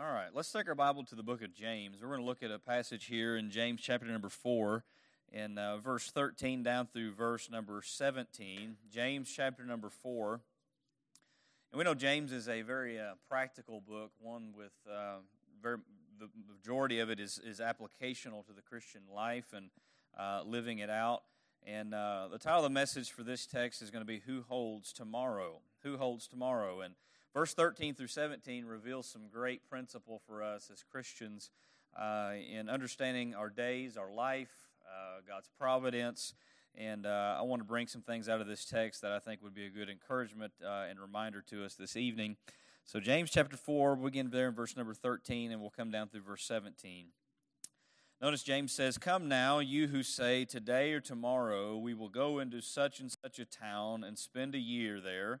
All right, let's take our Bible to the book of James. We're going to look at a passage here in James chapter number 4 in verse 13 down through verse number 17. James chapter number 4. And we know James is a very practical book, one with the majority of it is applicational to the Christian life and living it out. And the title of the message for this text is going to be Who Holds Tomorrow? Who Holds Tomorrow? And verse 13 through 17 reveals some great principle for us as Christians in understanding our days, our life, God's providence, and I want to bring some things out of this text that I think would be a good encouragement and reminder to us this evening. So James chapter 4, we'll begin there in verse number 13, and we'll come down through verse 17. Notice James says, "Come now, you who say, today or tomorrow we will go into such and such a town and spend a year there,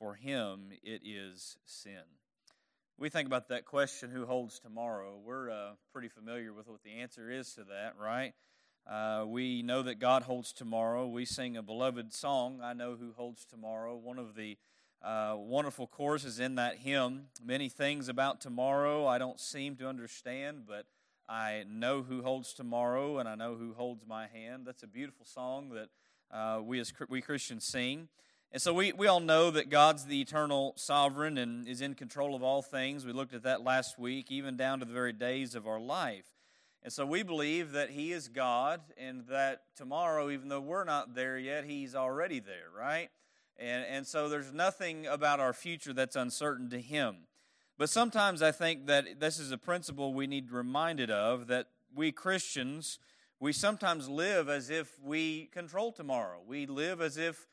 for him, it is sin." We think about that question, who holds tomorrow. We're pretty familiar with what the answer is to that, right? We know that God holds tomorrow. We sing a beloved song, "I Know Who Holds Tomorrow," one of the wonderful choruses in that hymn. Many things about tomorrow I don't seem to understand, but I know who holds tomorrow, and I know who holds my hand. That's a beautiful song that we Christians sing. And so we all know that God's the eternal sovereign and is in control of all things. We looked at that last week, even down to the very days of our life. And so we believe that He is God and that tomorrow, even though we're not there yet, He's already there, right? And so there's nothing about our future that's uncertain to Him. But sometimes I think that this is a principle we need reminded of, that we Christians, we sometimes live as if we control tomorrow. We live as if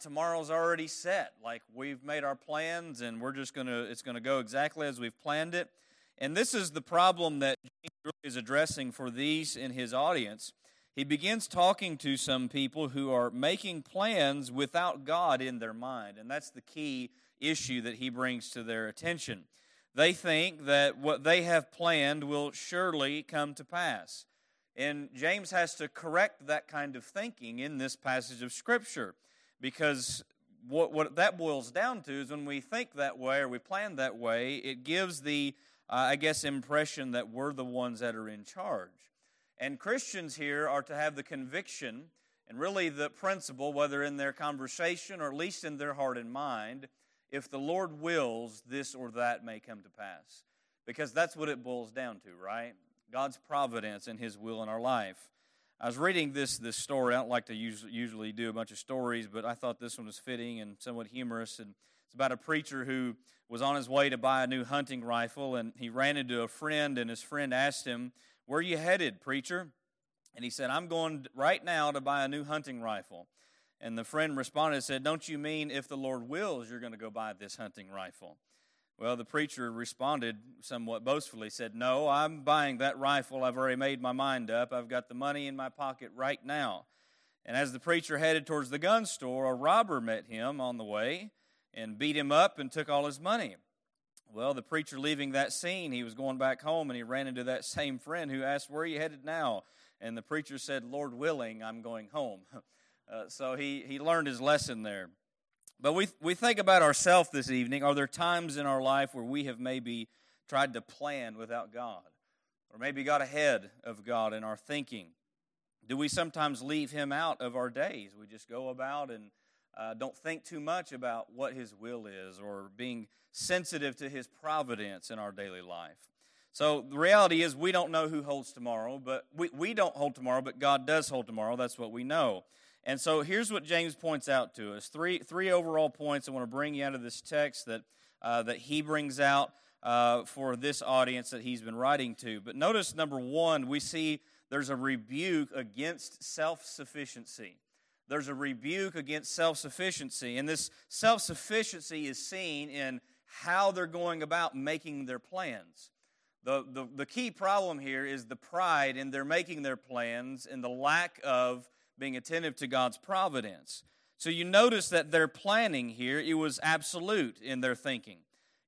tomorrow's already set, like we've made our plans and we're just it's going to go exactly as we've planned it. And this is the problem that James really is addressing for these in his audience. He begins talking to some people who are making plans without God in their mind, and that's the key issue that he brings to their attention. They think that what they have planned will surely come to pass. And James has to correct that kind of thinking in this passage of Scripture. Because what that boils down to is when we think that way or we plan that way, it gives the, impression that we're the ones that are in charge. And Christians here are to have the conviction and really the principle, whether in their conversation or at least in their heart and mind, if the Lord wills, this or that may come to pass. Because that's what it boils down to, right? God's providence and His will in our life. I was reading this story. I don't like to usually do a bunch of stories, but I thought this one was fitting and somewhat humorous. And it's about a preacher who was on his way to buy a new hunting rifle, and he ran into a friend, and his friend asked him, "Where are you headed, preacher?" And he said, "I'm going right now to buy a new hunting rifle." And the friend responded and said, "Don't you mean if the Lord wills, you're going to go buy this hunting rifle?" Well, the preacher responded somewhat boastfully, said, "No, I'm buying that rifle. I've already made my mind up. I've got the money in my pocket right now." And as the preacher headed towards the gun store, a robber met him on the way and beat him up and took all his money. Well, the preacher leaving that scene, he was going back home, and he ran into that same friend who asked, "Where are you headed now?" And the preacher said, "Lord willing, I'm going home." So he learned his lesson there. But we think about ourselves this evening. Are there times in our life where we have maybe tried to plan without God? Or maybe got ahead of God in our thinking? Do we sometimes leave Him out of our days? We just go about and don't think too much about what His will is or being sensitive to His providence in our daily life. So the reality is we don't know who holds tomorrow, but we don't hold tomorrow, but God does hold tomorrow. That's what we know. And so here's what James points out to us. Three overall points I want to bring you out of this text that he brings out for this audience that he's been writing to. But notice, number one, we see there's a rebuke against self-sufficiency. There's a rebuke against self-sufficiency. And this self-sufficiency is seen in how they're going about making their plans. The key problem here is the pride in their making their plans and the lack of being attentive to God's providence. So you notice that their planning here, it was absolute in their thinking.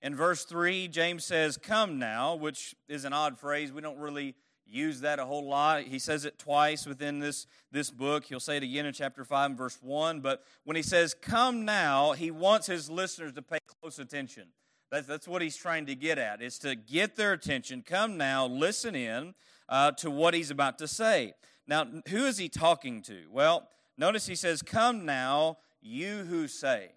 In verse 3, James says, "Come now," which is an odd phrase. We don't really use that a whole lot. He says it twice within this book. He'll say it again in chapter 5 and verse 1. But when he says, "Come now," he wants his listeners to pay close attention. That's what he's trying to get at, is to get their attention. Come now, listen in to what he's about to say. Now, who is he talking to? Well, notice he says, "Come now, you who say."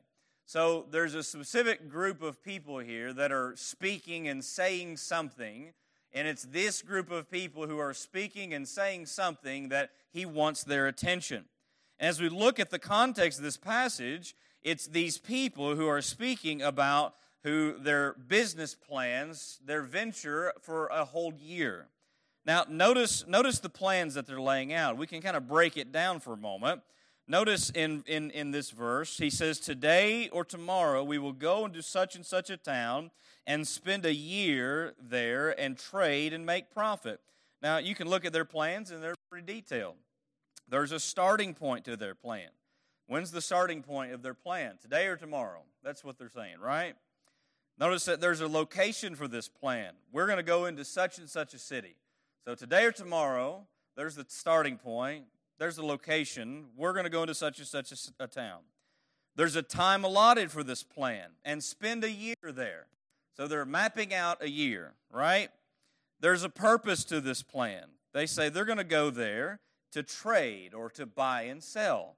So there's a specific group of people here that are speaking and saying something, and it's this group of people who are speaking and saying something that he wants their attention. And as we look at the context of this passage, it's these people who are speaking about who their business plans, their venture for a whole year. Now, notice the plans that they're laying out. We can kind of break it down for a moment. Notice in this verse, he says, "Today or tomorrow we will go into such and such a town and spend a year there and trade and make profit." Now, you can look at their plans, and they're pretty detailed. There's a starting point to their plan. When's the starting point of their plan? Today or tomorrow? That's what they're saying, right? Notice that there's a location for this plan. We're going to go into such and such a city. So today or tomorrow, there's the starting point. There's the location. We're going to go into such and such a town. There's a time allotted for this plan, and spend a year there. So they're mapping out a year, right? There's a purpose to this plan. They say they're going to go there to trade or to buy and sell.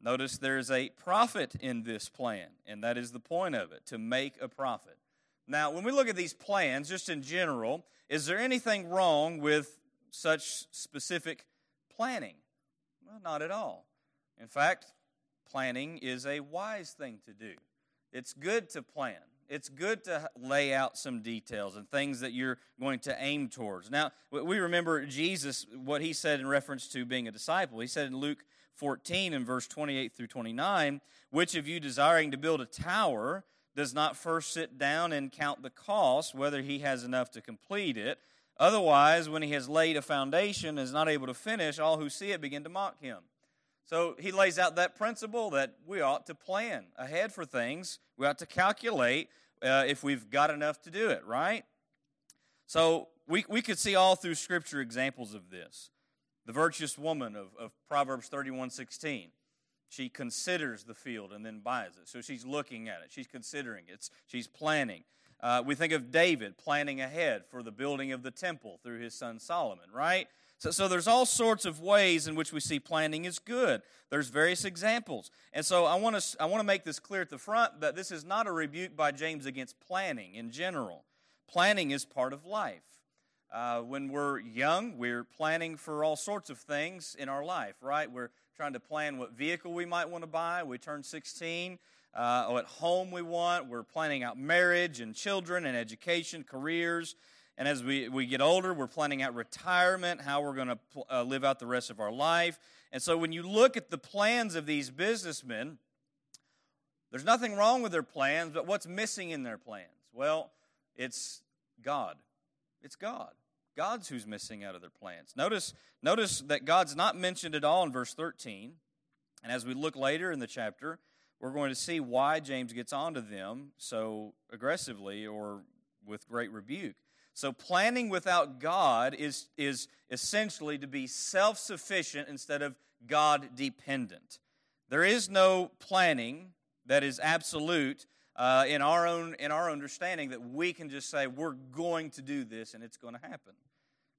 Notice there's a profit in this plan, and that is the point of it, to make a profit. Now, when we look at these plans, just in general, is there anything wrong with such specific planning? Well, not at all. In fact, planning is a wise thing to do. It's good to plan. It's good to lay out some details and things that you're going to aim towards. Now, we remember Jesus, what he said in reference to being a disciple. He said in Luke 14 and verse 28 through 29, "Which of you desiring to build a tower does not first sit down and count the cost, whether he has enough to complete it? Otherwise, when he has laid a foundation and is not able to finish, all who see it begin to mock him." So he lays out that principle that we ought to plan ahead for things. We ought to calculate if we've got enough to do it, right? So we could see all through Scripture examples of this. The virtuous woman of Proverbs 31:16, she considers the field and then buys it. So she's looking at it. She's considering it. She's planning. We think of David planning ahead for the building of the temple through his son Solomon, right? So there's all sorts of ways in which we see planning is good. There's various examples. And so I want to make this clear at the front that this is not a rebuke by James against planning in general. Planning is part of life. When we're young, we're planning for all sorts of things in our life, right? We're trying to plan what vehicle we might want to buy. We turn 16. What home we want. We're planning out marriage and children and education, careers. And as we get older, we're planning out retirement, how we're going to live out the rest of our life. And so when you look at the plans of these businessmen, there's nothing wrong with their plans, but what's missing in their plans? Well, it's God. It's God. God's who's missing out of their plans. Notice that God's not mentioned at all in verse 13. And as we look later in the chapter, we're going to see why James gets onto them so aggressively or with great rebuke. So planning without God is essentially to be self-sufficient instead of God-dependent. There is no planning that is absolute in our understanding that we can just say we're going to do this and it's going to happen,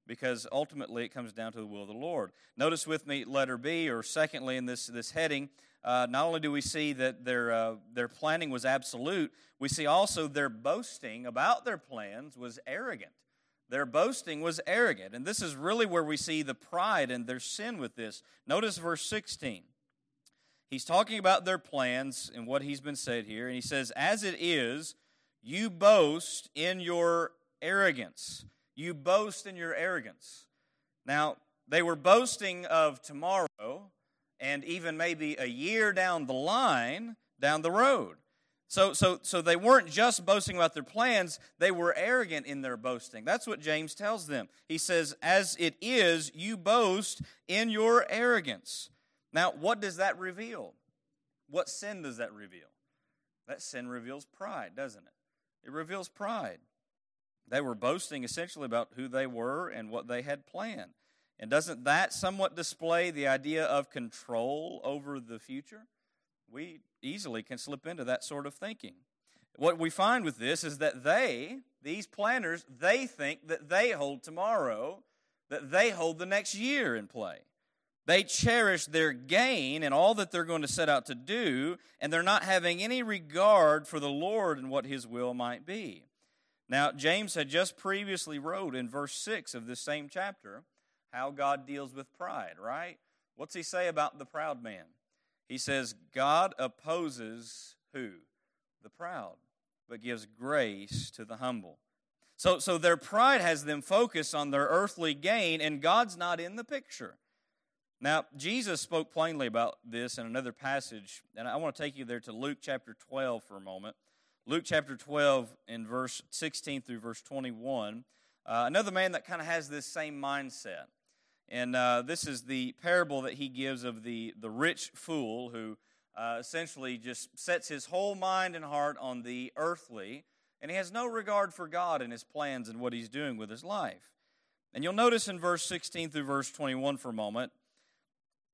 because ultimately it comes down to the will of the Lord. Notice with me letter B, or secondly in this heading. Not only do we see that their planning was absolute, we see also their boasting about their plans was arrogant. Their boasting was arrogant. And this is really where we see the pride and their sin with this. Notice verse 16. He's talking about their plans and what he's been said here. And he says, "As it is, you boast in your arrogance." You boast in your arrogance. Now, they were boasting of tomorrow, and even maybe a year down the line, down the road. So they weren't just boasting about their plans, they were arrogant in their boasting. That's what James tells them. He says, as it is, you boast in your arrogance. Now, what does that reveal? What sin does that reveal? That sin reveals pride, doesn't it? It reveals pride. They were boasting essentially about who they were and what they had planned. And doesn't that somewhat display the idea of control over the future? We easily can slip into that sort of thinking. What we find with this is that these planners, they think that they hold tomorrow, that they hold the next year in play. They cherish their gain and all that they're going to set out to do, and they're not having any regard for the Lord and what His will might be. Now, James had just previously wrote in verse 6 of this same chapter how God deals with pride, right? What's he say about the proud man? He says, God opposes who? The proud, but gives grace to the humble. So their pride has them focus on their earthly gain, and God's not in the picture. Now, Jesus spoke plainly about this in another passage, and I want to take you there to Luke chapter 12 for a moment. Luke chapter 12 in verse 16 through verse 21, another man that kind of has this same mindset. And this is the parable that he gives of the rich fool who essentially just sets his whole mind and heart on the earthly, and he has no regard for God and his plans and what he's doing with his life. And you'll notice in verse 16 through verse 21 for a moment,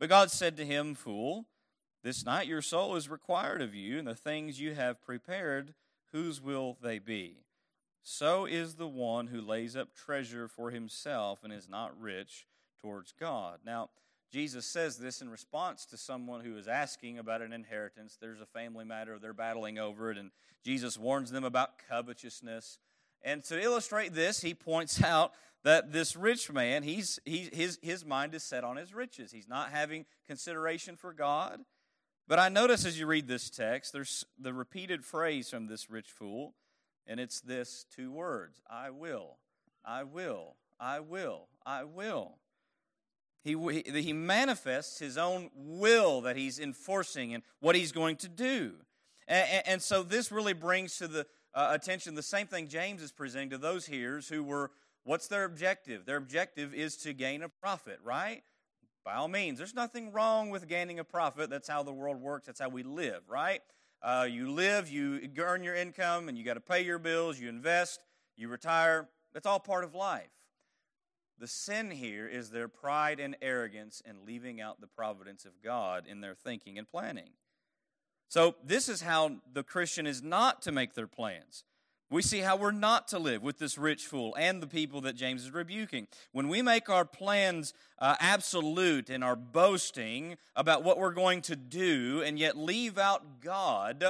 But God said to him, fool, this night your soul is required of you, and the things you have prepared, whose will they be? So is the one who lays up treasure for himself and is not rich towards God. Now, Jesus says this in response to someone who is asking about an inheritance. There's a family matter, they're battling over it, and Jesus warns them about covetousness. And to illustrate this, he points out that this rich man, his mind is set on his riches. He's not having consideration for God. But I notice as you read this text, there's the repeated phrase from this rich fool, and it's this two words, I will, I will, I will, I will. He manifests his own will that he's enforcing and what he's going to do. And so this really brings to the attention the same thing James is presenting to those hearers who were, what's their objective? Their objective is to gain a profit, right? By all means, there's nothing wrong with gaining a profit. That's how the world works. That's how we live, right? You live, you earn your income, and you got to pay your bills, you invest, you retire. That's all part of life. The sin here is their pride and arrogance and leaving out the providence of God in their thinking and planning. So this is how the Christian is not to make their plans. We see how we're not to live with this rich fool and the people that James is rebuking. When we make our plans absolute and are boasting about what we're going to do and yet leave out God,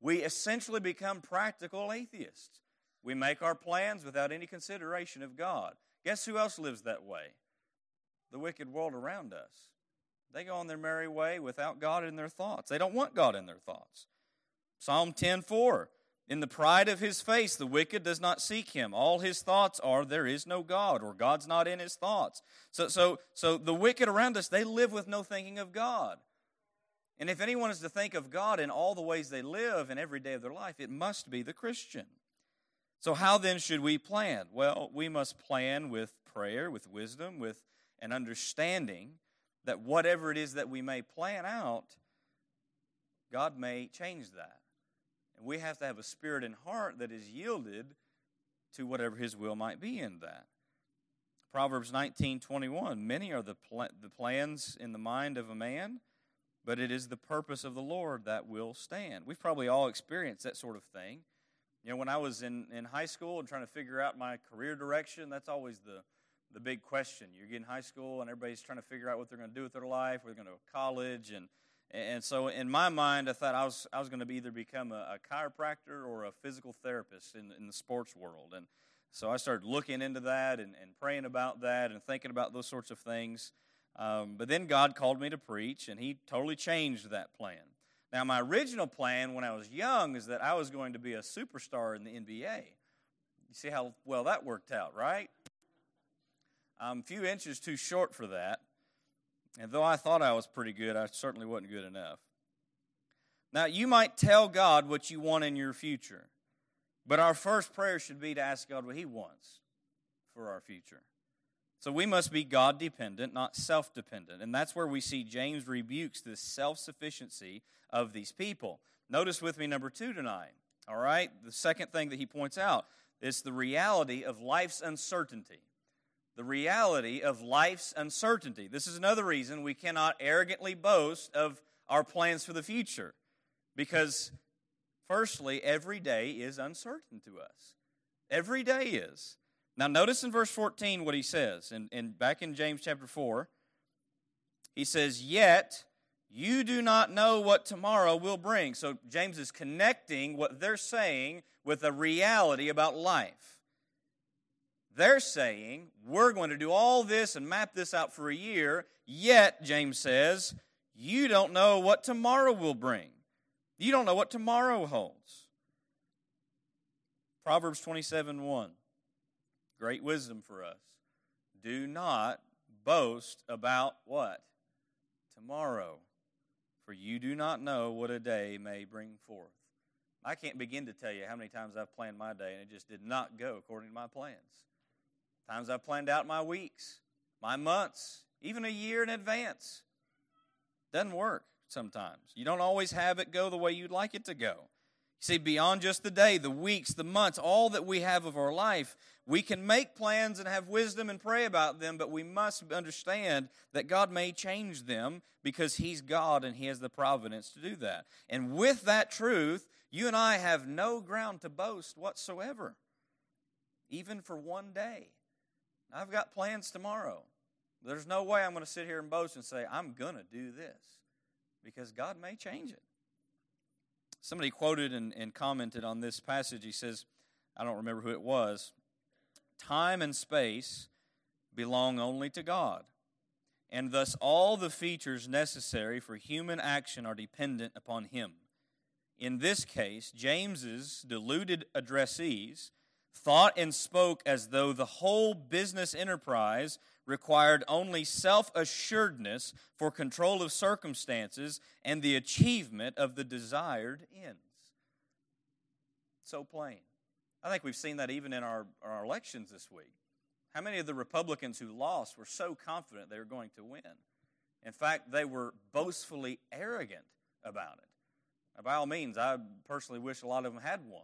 we essentially become practical atheists. We make our plans without any consideration of God. Guess who else lives that way? The wicked world around us. They go on their merry way without God in their thoughts. They don't want God in their thoughts. Psalm 10:4. In the pride of his face, the wicked does not seek him. All his thoughts are, there is no God, or God's not in his thoughts. So the wicked around us, they live with no thinking of God. And if anyone is to think of God in all the ways they live in every day of their life, it must be the Christian. So how then should we plan? Well, we must plan with prayer, with wisdom, with an understanding that whatever it is that we may plan out, God may change that. And we have to have a spirit and heart that is yielded to whatever His will might be in that. Proverbs 19:21, many are the plans in the mind of a man, but it is the purpose of the Lord that will stand. We've probably all experienced that sort of thing. You know, when I was in high school and trying to figure out my career direction, that's always the big question. You get in high school and everybody's trying to figure out what they're going to do with their life, where they're going to go to college, and And so in my mind, I thought I was going to either become a chiropractor or a physical therapist in the sports world. And so I started looking into that and praying about that and thinking about those sorts of things. But then God called me to preach, and He totally changed that plan. Now, my original plan when I was young is that I was going to be a superstar in the NBA. You see how well that worked out, right? I'm a few inches too short for that. And though I thought I was pretty good, I certainly wasn't good enough. Now, you might tell God what you want in your future, but our first prayer should be to ask God what He wants for our future. So we must be God-dependent, not self-dependent. And that's where we see James rebukes this self-sufficiency of these people. Notice with me number 2 tonight, all right? The second thing that he points out is the reality of life's uncertainty. The reality of life's uncertainty. This is another reason we cannot arrogantly boast of our plans for the future. Because, firstly, every day is uncertain to us. Every day is. Now, notice in verse 14 what he says, and back in James chapter 4, he says, "Yet you do not know what tomorrow will bring." So James is connecting what they're saying with a reality about life. They're saying, we're going to do all this and map this out for a year, yet, James says, you don't know what tomorrow will bring. You don't know what tomorrow holds. Proverbs 27:1. Great wisdom for us. Do not boast about what? Tomorrow. For you do not know what a day may bring forth. I can't begin to tell you how many times I've planned my day and it just did not go according to my plans. Times I've planned out my weeks, my months, even a year in advance. Doesn't work sometimes. You don't always have it go the way you'd like it to go. See, beyond just the day, the weeks, the months, all that we have of our life, we can make plans and have wisdom and pray about them, but we must understand that God may change them because He's God and He has the providence to do that. And with that truth, you and I have no ground to boast whatsoever, even for one day. I've got plans tomorrow. There's no way I'm going to sit here and boast and say, I'm going to do this, because God may change it. Somebody quoted and commented on this passage. He says, I don't remember who it was, time and space belong only to God, and thus all the features necessary for human action are dependent upon Him. In this case, James's deluded addressees thought and spoke as though the whole business enterprise required only self-assuredness for control of circumstances and the achievement of the desired ends. So plain. I think we've seen that even in our elections this week. How many of the Republicans who lost were so confident they were going to win? In fact, they were boastfully arrogant about it. By all means, I personally wish a lot of them had won.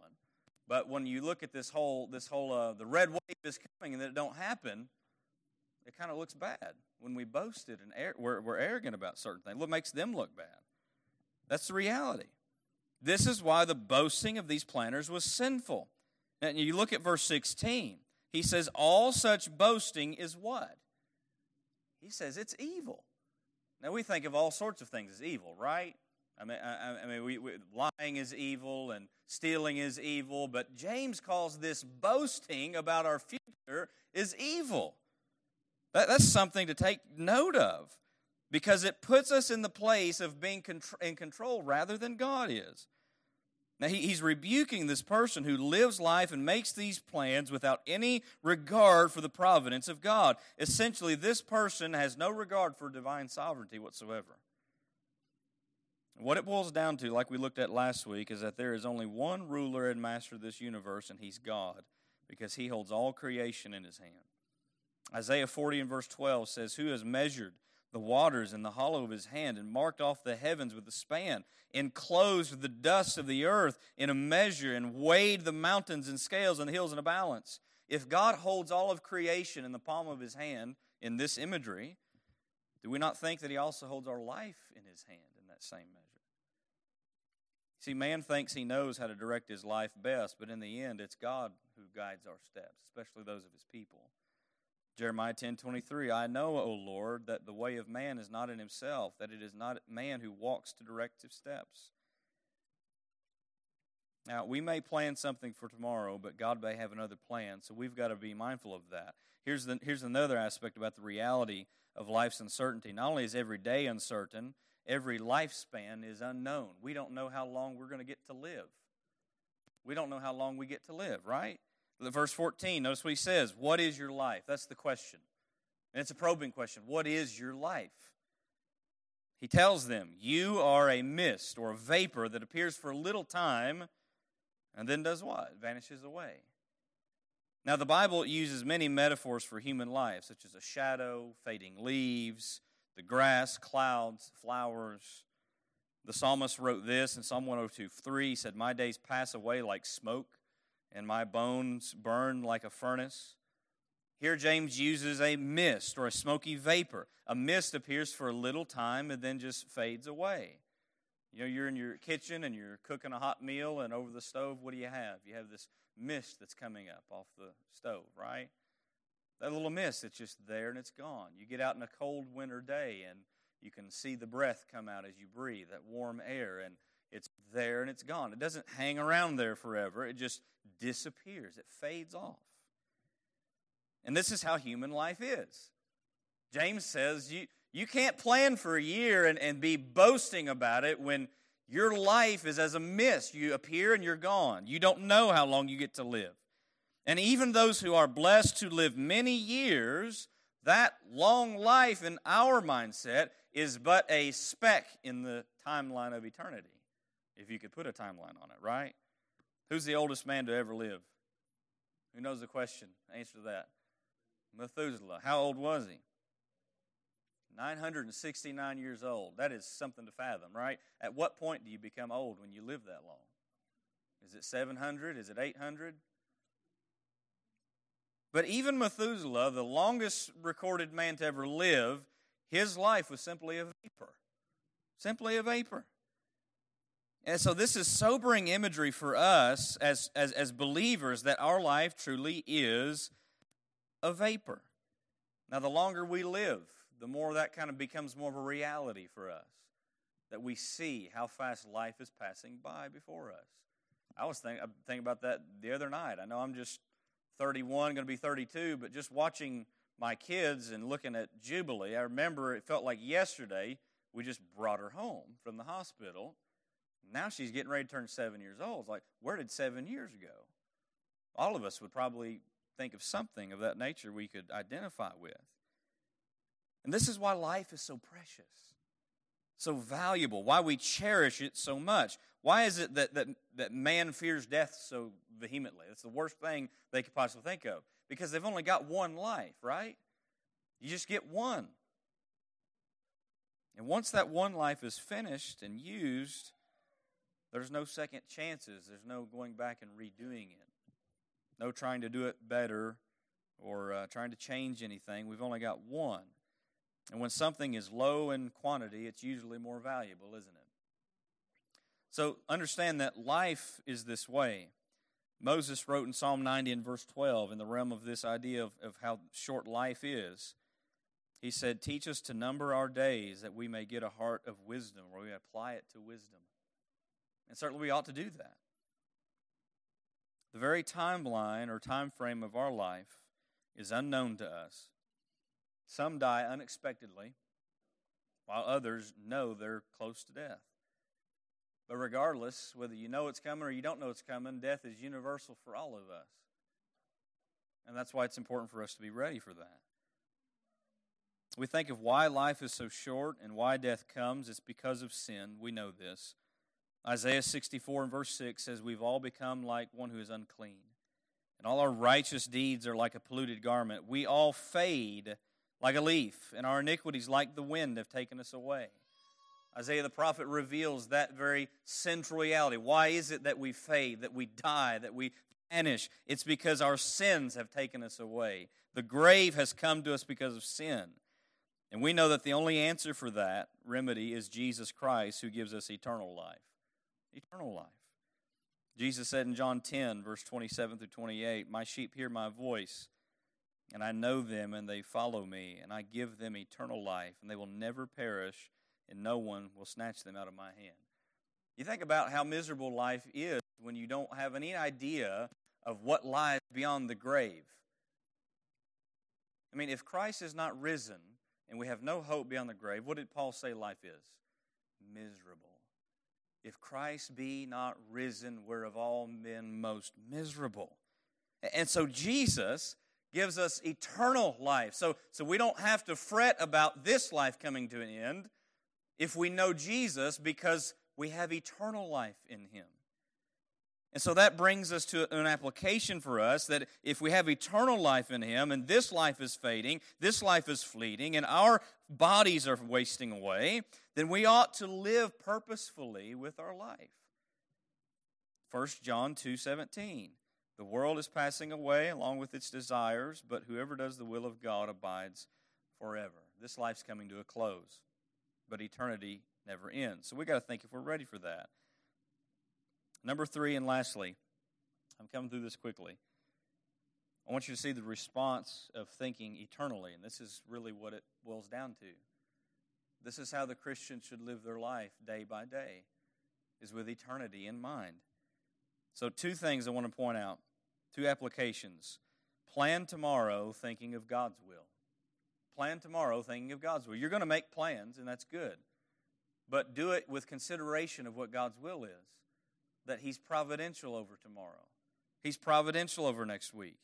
But when you look at this whole the red wave is coming and that it don't happen, it kind of looks bad when we boasted and we're arrogant about certain things. What makes them look bad? That's the reality. This is why the boasting of these planners was sinful. And you look at verse 16. He says, all such boasting is what? He says it's evil. Now, we think of all sorts of things as evil, right? I mean, lying is evil and stealing is evil, but James calls this boasting about our future is evil. That's something to take note of, because it puts us in the place of being in control rather than God is. Now, he's rebuking this person who lives life and makes these plans without any regard for the providence of God. Essentially, this person has no regard for divine sovereignty whatsoever. What it boils down to, like we looked at last week, is that there is only one ruler and master of this universe, and He's God, because He holds all creation in His hand. Isaiah 40 and verse 12 says, who has measured the waters in the hollow of His hand and marked off the heavens with a span, enclosed the dust of the earth in a measure, and weighed the mountains in scales and the hills in a balance? If God holds all of creation in the palm of His hand in this imagery, do we not think that He also holds our life in His hand in that same measure? See, man thinks he knows how to direct his life best, but in the end, it's God who guides our steps, especially those of His people. Jeremiah 10:23, I know, O Lord, that the way of man is not in himself, that it is not man who walks to direct his steps. Now, we may plan something for tomorrow, but God may have another plan, so we've got to be mindful of that. Here's another aspect about the reality of life's uncertainty. Not only is every day uncertain, every lifespan is unknown. We don't know how long we're going to get to live. We don't know how long we get to live, right? Verse 14, notice what he says, what is your life? That's the question. And it's a probing question. What is your life? He tells them, you are a mist or a vapor that appears for a little time and then does what? Vanishes away. Now, the Bible uses many metaphors for human life, such as a shadow, fading leaves, the grass, clouds, flowers. The psalmist wrote this in Psalm 102:3. He said, my days pass away like smoke, and my bones burn like a furnace. Here James uses a mist or a smoky vapor. A mist appears for a little time and then just fades away. You know, you're in your kitchen and you're cooking a hot meal, and over the stove, what do you have? You have this mist that's coming up off the stove, right? That little mist, it's just there and it's gone. You get out in a cold winter day and you can see the breath come out as you breathe, that warm air, and it's there and it's gone. It doesn't hang around there forever. It just disappears. It fades off. And this is how human life is. James says you can't plan for a year and be boasting about it when your life is as a mist. You appear and you're gone. You don't know how long you get to live. And even those who are blessed to live many years, that long life in our mindset is but a speck in the timeline of eternity. If you could put a timeline on it, right? Who's the oldest man to ever live? Who knows the question? Answer that. Methuselah. How old was he? 969 years old. That is something to fathom, right? At what point do you become old when you live that long? Is it 700? Is it 800? But even Methuselah, the longest recorded man to ever live, his life was simply a vapor. Simply a vapor. And so this is sobering imagery for us as believers that our life truly is a vapor. Now, the longer we live, the more that kind of becomes more of a reality for us, that we see how fast life is passing by before us. I was thinking about that the other night. I know I'm just 31, going to be 32, but just watching my kids and looking at Jubilee, I remember it felt like yesterday we just brought her home from the hospital. Now she's getting ready to turn 7 years old. It's like, where did 7 years go? All of us would probably think of something of that nature we could identify with. And this is why life is so precious, so valuable, why we cherish it so much. Why is it that man fears death so vehemently? It's the worst thing they could possibly think of, because they've only got one life, right? You just get one. And once that one life is finished and used, there's no second chances. There's no going back and redoing it. No trying to do it better or trying to change anything. We've only got one. And when something is low in quantity, it's usually more valuable, isn't it? So understand that life is this way. Moses wrote in Psalm 90 and verse 12 in the realm of this idea of how short life is. He said, teach us to number our days that we may get a heart of wisdom, or we apply it to wisdom. And certainly we ought to do that. The very timeline or time frame of our life is unknown to us. Some die unexpectedly, while others know they're close to death. But regardless, whether you know it's coming or you don't know it's coming, death is universal for all of us. And that's why it's important for us to be ready for that. We think of why life is so short and why death comes. It's because of sin. We know this. Isaiah 64 and verse 6 says, we've all become like one who is unclean, and all our righteous deeds are like a polluted garment. We all fade like a leaf, and our iniquities like the wind have taken us away. Isaiah the prophet reveals that very central reality. Why is it that we fade, that we die, that we vanish? It's because our sins have taken us away. The grave has come to us because of sin. And we know that the only answer for that remedy is Jesus Christ, who gives us eternal life. Eternal life. Jesus said in John 10, verse 27 through 28, my sheep hear my voice, and I know them, and they follow me, and I give them eternal life, and they will never perish, and no one will snatch them out of my hand. You think about how miserable life is when you don't have any idea of what lies beyond the grave. I mean, if Christ is not risen, and we have no hope beyond the grave, what did Paul say life is? Miserable. If Christ be not risen, we're of all men most miserable. And so Jesus gives us eternal life. So we don't have to fret about this life coming to an end if we know Jesus, because we have eternal life in him. And so that brings us to an application for us that if we have eternal life in him, and this life is fading, this life is fleeting, and our bodies are wasting away, then we ought to live purposefully with our life. 1 John 2:17, the world is passing away along with its desires, but whoever does the will of God abides forever. This life's coming to a close, but eternity never ends. So we've got to think if we're ready for that. Number three, and lastly, I'm coming through this quickly. I want you to see the response of thinking eternally, and this is really what it boils down to. This is how the Christian should live their life day by day, is with eternity in mind. So two things I want to point out, two applications. Plan tomorrow thinking of God's will. Plan tomorrow thinking of God's will. You're going to make plans, and that's good, but do it with consideration of what God's will is. That he's providential over tomorrow. He's providential over next week.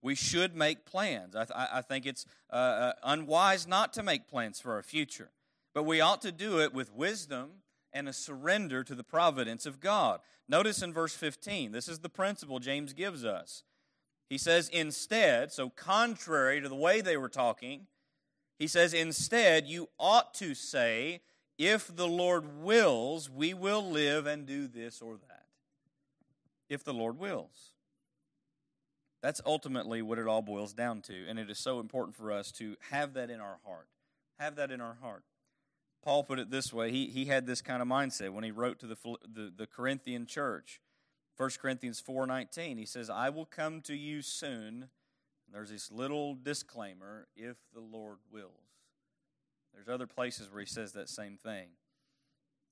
We should make plans. I think it's unwise not to make plans for our future. But we ought to do it with wisdom and a surrender to the providence of God. Notice in verse 15, this is the principle James gives us. He says, instead, so contrary to the way they were talking, he says, instead, you ought to say, if the Lord wills, we will live and do this or that. If the Lord wills. That's ultimately what it all boils down to, and it is so important for us to have that in our heart. Have that in our heart. Paul put it this way. He had this kind of mindset when he wrote to the Corinthian church. 1 Corinthians 4:19, he says, I will come to you soon. And there's this little disclaimer, if the Lord wills. There's other places where he says that same thing.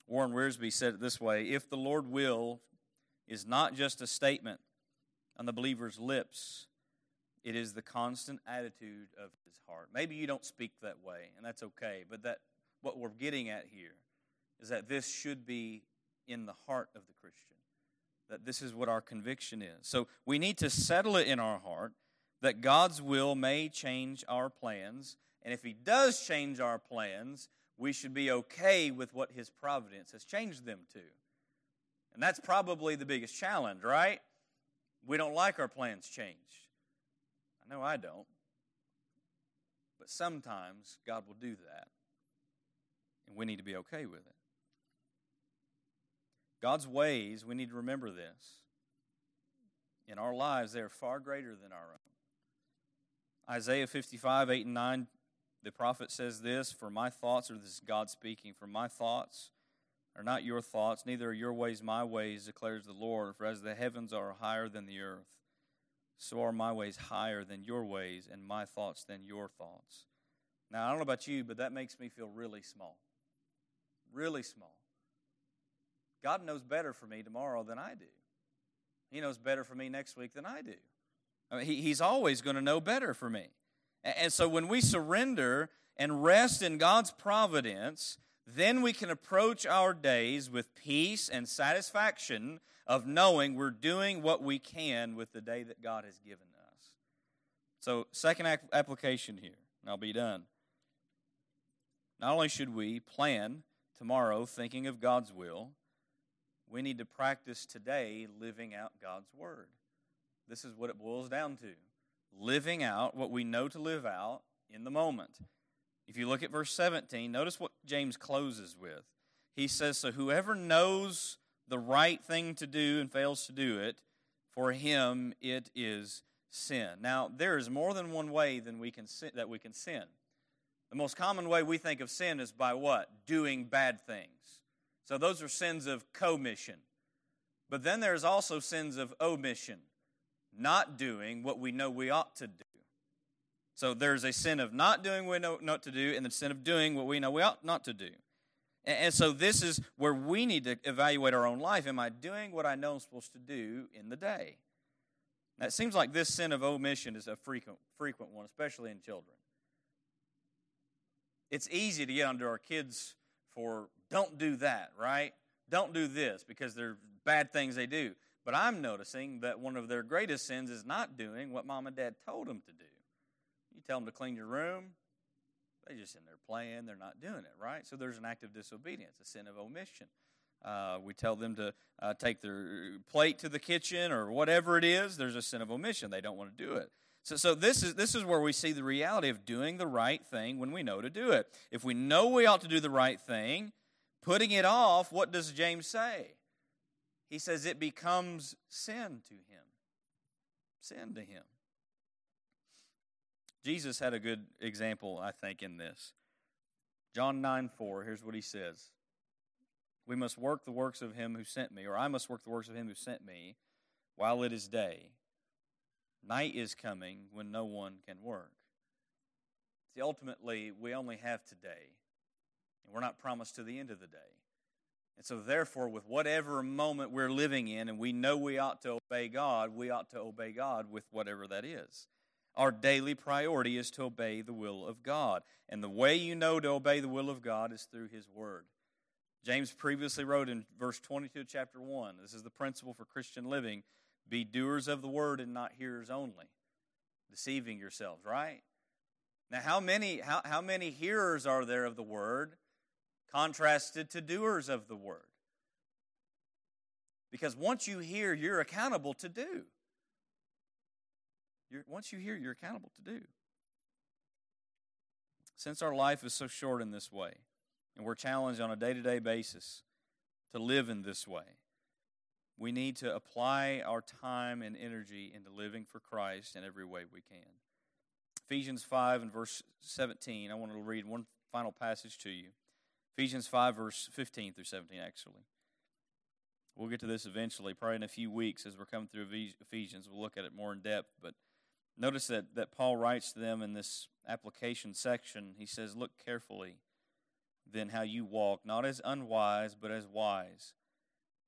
Warren Wiersbe said it this way, if the Lord will is not just a statement on the believer's lips, it is the constant attitude of his heart. Maybe you don't speak that way, and that's okay, but that what we're getting at here is that this should be in the heart of the Christian, that this is what our conviction is. So we need to settle it in our heart that God's will may change our plans. And if he does change our plans, we should be okay with what his providence has changed them to. And that's probably the biggest challenge, right? We don't like our plans changed. I know I don't. But sometimes God will do that. And we need to be okay with it. God's ways, we need to remember this. In our lives, they are far greater than our own. Isaiah 55:8-9 the prophet says this, for my thoughts, or this is God speaking, for my thoughts are not your thoughts, neither are your ways my ways, declares the Lord. For as the heavens are higher than the earth, so are my ways higher than your ways, and my thoughts than your thoughts. Now, I don't know about you, but that makes me feel really small. Really small. God knows better for me tomorrow than I do. He knows better for me next week than I do. I mean, he's always going to know better for me. And so when we surrender and rest in God's providence, then we can approach our days with peace and satisfaction of knowing we're doing what we can with the day that God has given us. So second application here, and I'll be done. Not only should we plan tomorrow thinking of God's will, we need to practice today living out God's word. This is what it boils down to. Living out what we know to live out in the moment. If you look at verse 17, notice what James closes with. He says, so whoever knows the right thing to do and fails to do it, for him it is sin. Now, there is more than one way that we can sin. The most common way we think of sin is by what? Doing bad things. So those are sins of commission. But then there's also sins of omission. Not doing what we know we ought to do. So there's a sin of not doing what we know not to do and the sin of doing what we know we ought not to do. And so this is where we need to evaluate our own life. Am I doing what I know I'm supposed to do in the day? Now, it seems like this sin of omission is a frequent one, especially in children. It's easy to get onto our kids for don't do that, right? Don't do this because they're bad things they do. But I'm noticing that one of their greatest sins is not doing what mom and dad told them to do. You tell them to clean your room, they're just in there playing, they're not doing it, right? So there's an act of disobedience, a sin of omission. We tell them to take their plate to the kitchen or whatever it is, there's a sin of omission. They don't want to do it. So this is where we see the reality of doing the right thing when we know to do it. If we know we ought to do the right thing, putting it off, what does James say? He says it becomes sin to him. Sin to him. Jesus had a good example, I think, in this. John 9:4, here's what he says. We must work the works of him who sent me, or I must work the works of him who sent me while it is day. Night is coming when no one can work. See, ultimately, we only have today, and we're not promised to the end of the day. And so therefore, with whatever moment we're living in, and we know we ought to obey God, we ought to obey God with whatever that is. Our daily priority is to obey the will of God. And the way you know to obey the will of God is through His Word. James previously wrote in verse 22 of chapter 1, this is the principle for Christian living, be doers of the Word and not hearers only, deceiving yourselves, right? Now, how many hearers are there of the Word contrasted to doers of the Word? Because once you hear, you're accountable to do. Once you hear, you're accountable to do. Since our life is so short in this way, and we're challenged on a day-to-day basis to live in this way, we need to apply our time and energy into living for Christ in every way we can. Ephesians 5 and verse 17, I want to read one final passage to you. Ephesians 5, verse 15 through 17, actually. We'll get to this eventually, probably in a few weeks as we're coming through Ephesians. We'll look at it more in depth, but notice that Paul writes to them in this application section. He says, look carefully then how you walk, not as unwise, but as wise,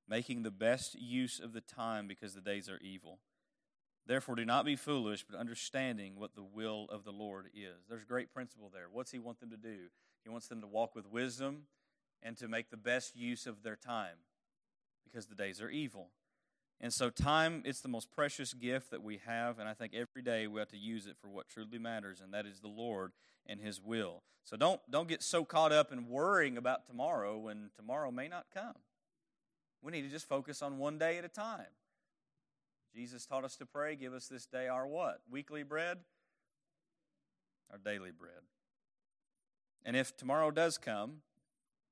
making the best use of the time because the days are evil. Therefore, do not be foolish, but understanding what the will of the Lord is. There's a great principle there. What's he want them to do? He wants them to walk with wisdom and to make the best use of their time because the days are evil. And so time, it's the most precious gift that we have, and I think every day we have to use it for what truly matters, and that is the Lord and His will. So don't get so caught up in worrying about tomorrow when tomorrow may not come. We need to just focus on one day at a time. Jesus taught us to pray, give us this day our what? Weekly bread? Our daily bread. And if tomorrow does come,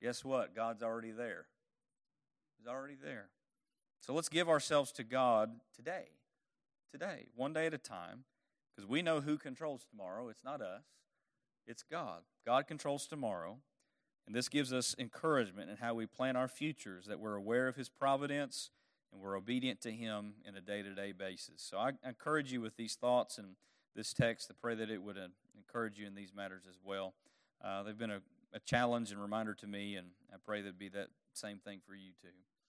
guess what? God's already there. He's already there. So let's give ourselves to God today. Today, one day at a time, because we know who controls tomorrow. It's not us. It's God. God controls tomorrow. And this gives us encouragement in how we plan our futures, that we're aware of His providence and we're obedient to Him in a day-to-day basis. So I encourage you with these thoughts and this text. I pray that it would encourage you in these matters as well. They've been a challenge and reminder to me, and I pray that it'd be that same thing for you too.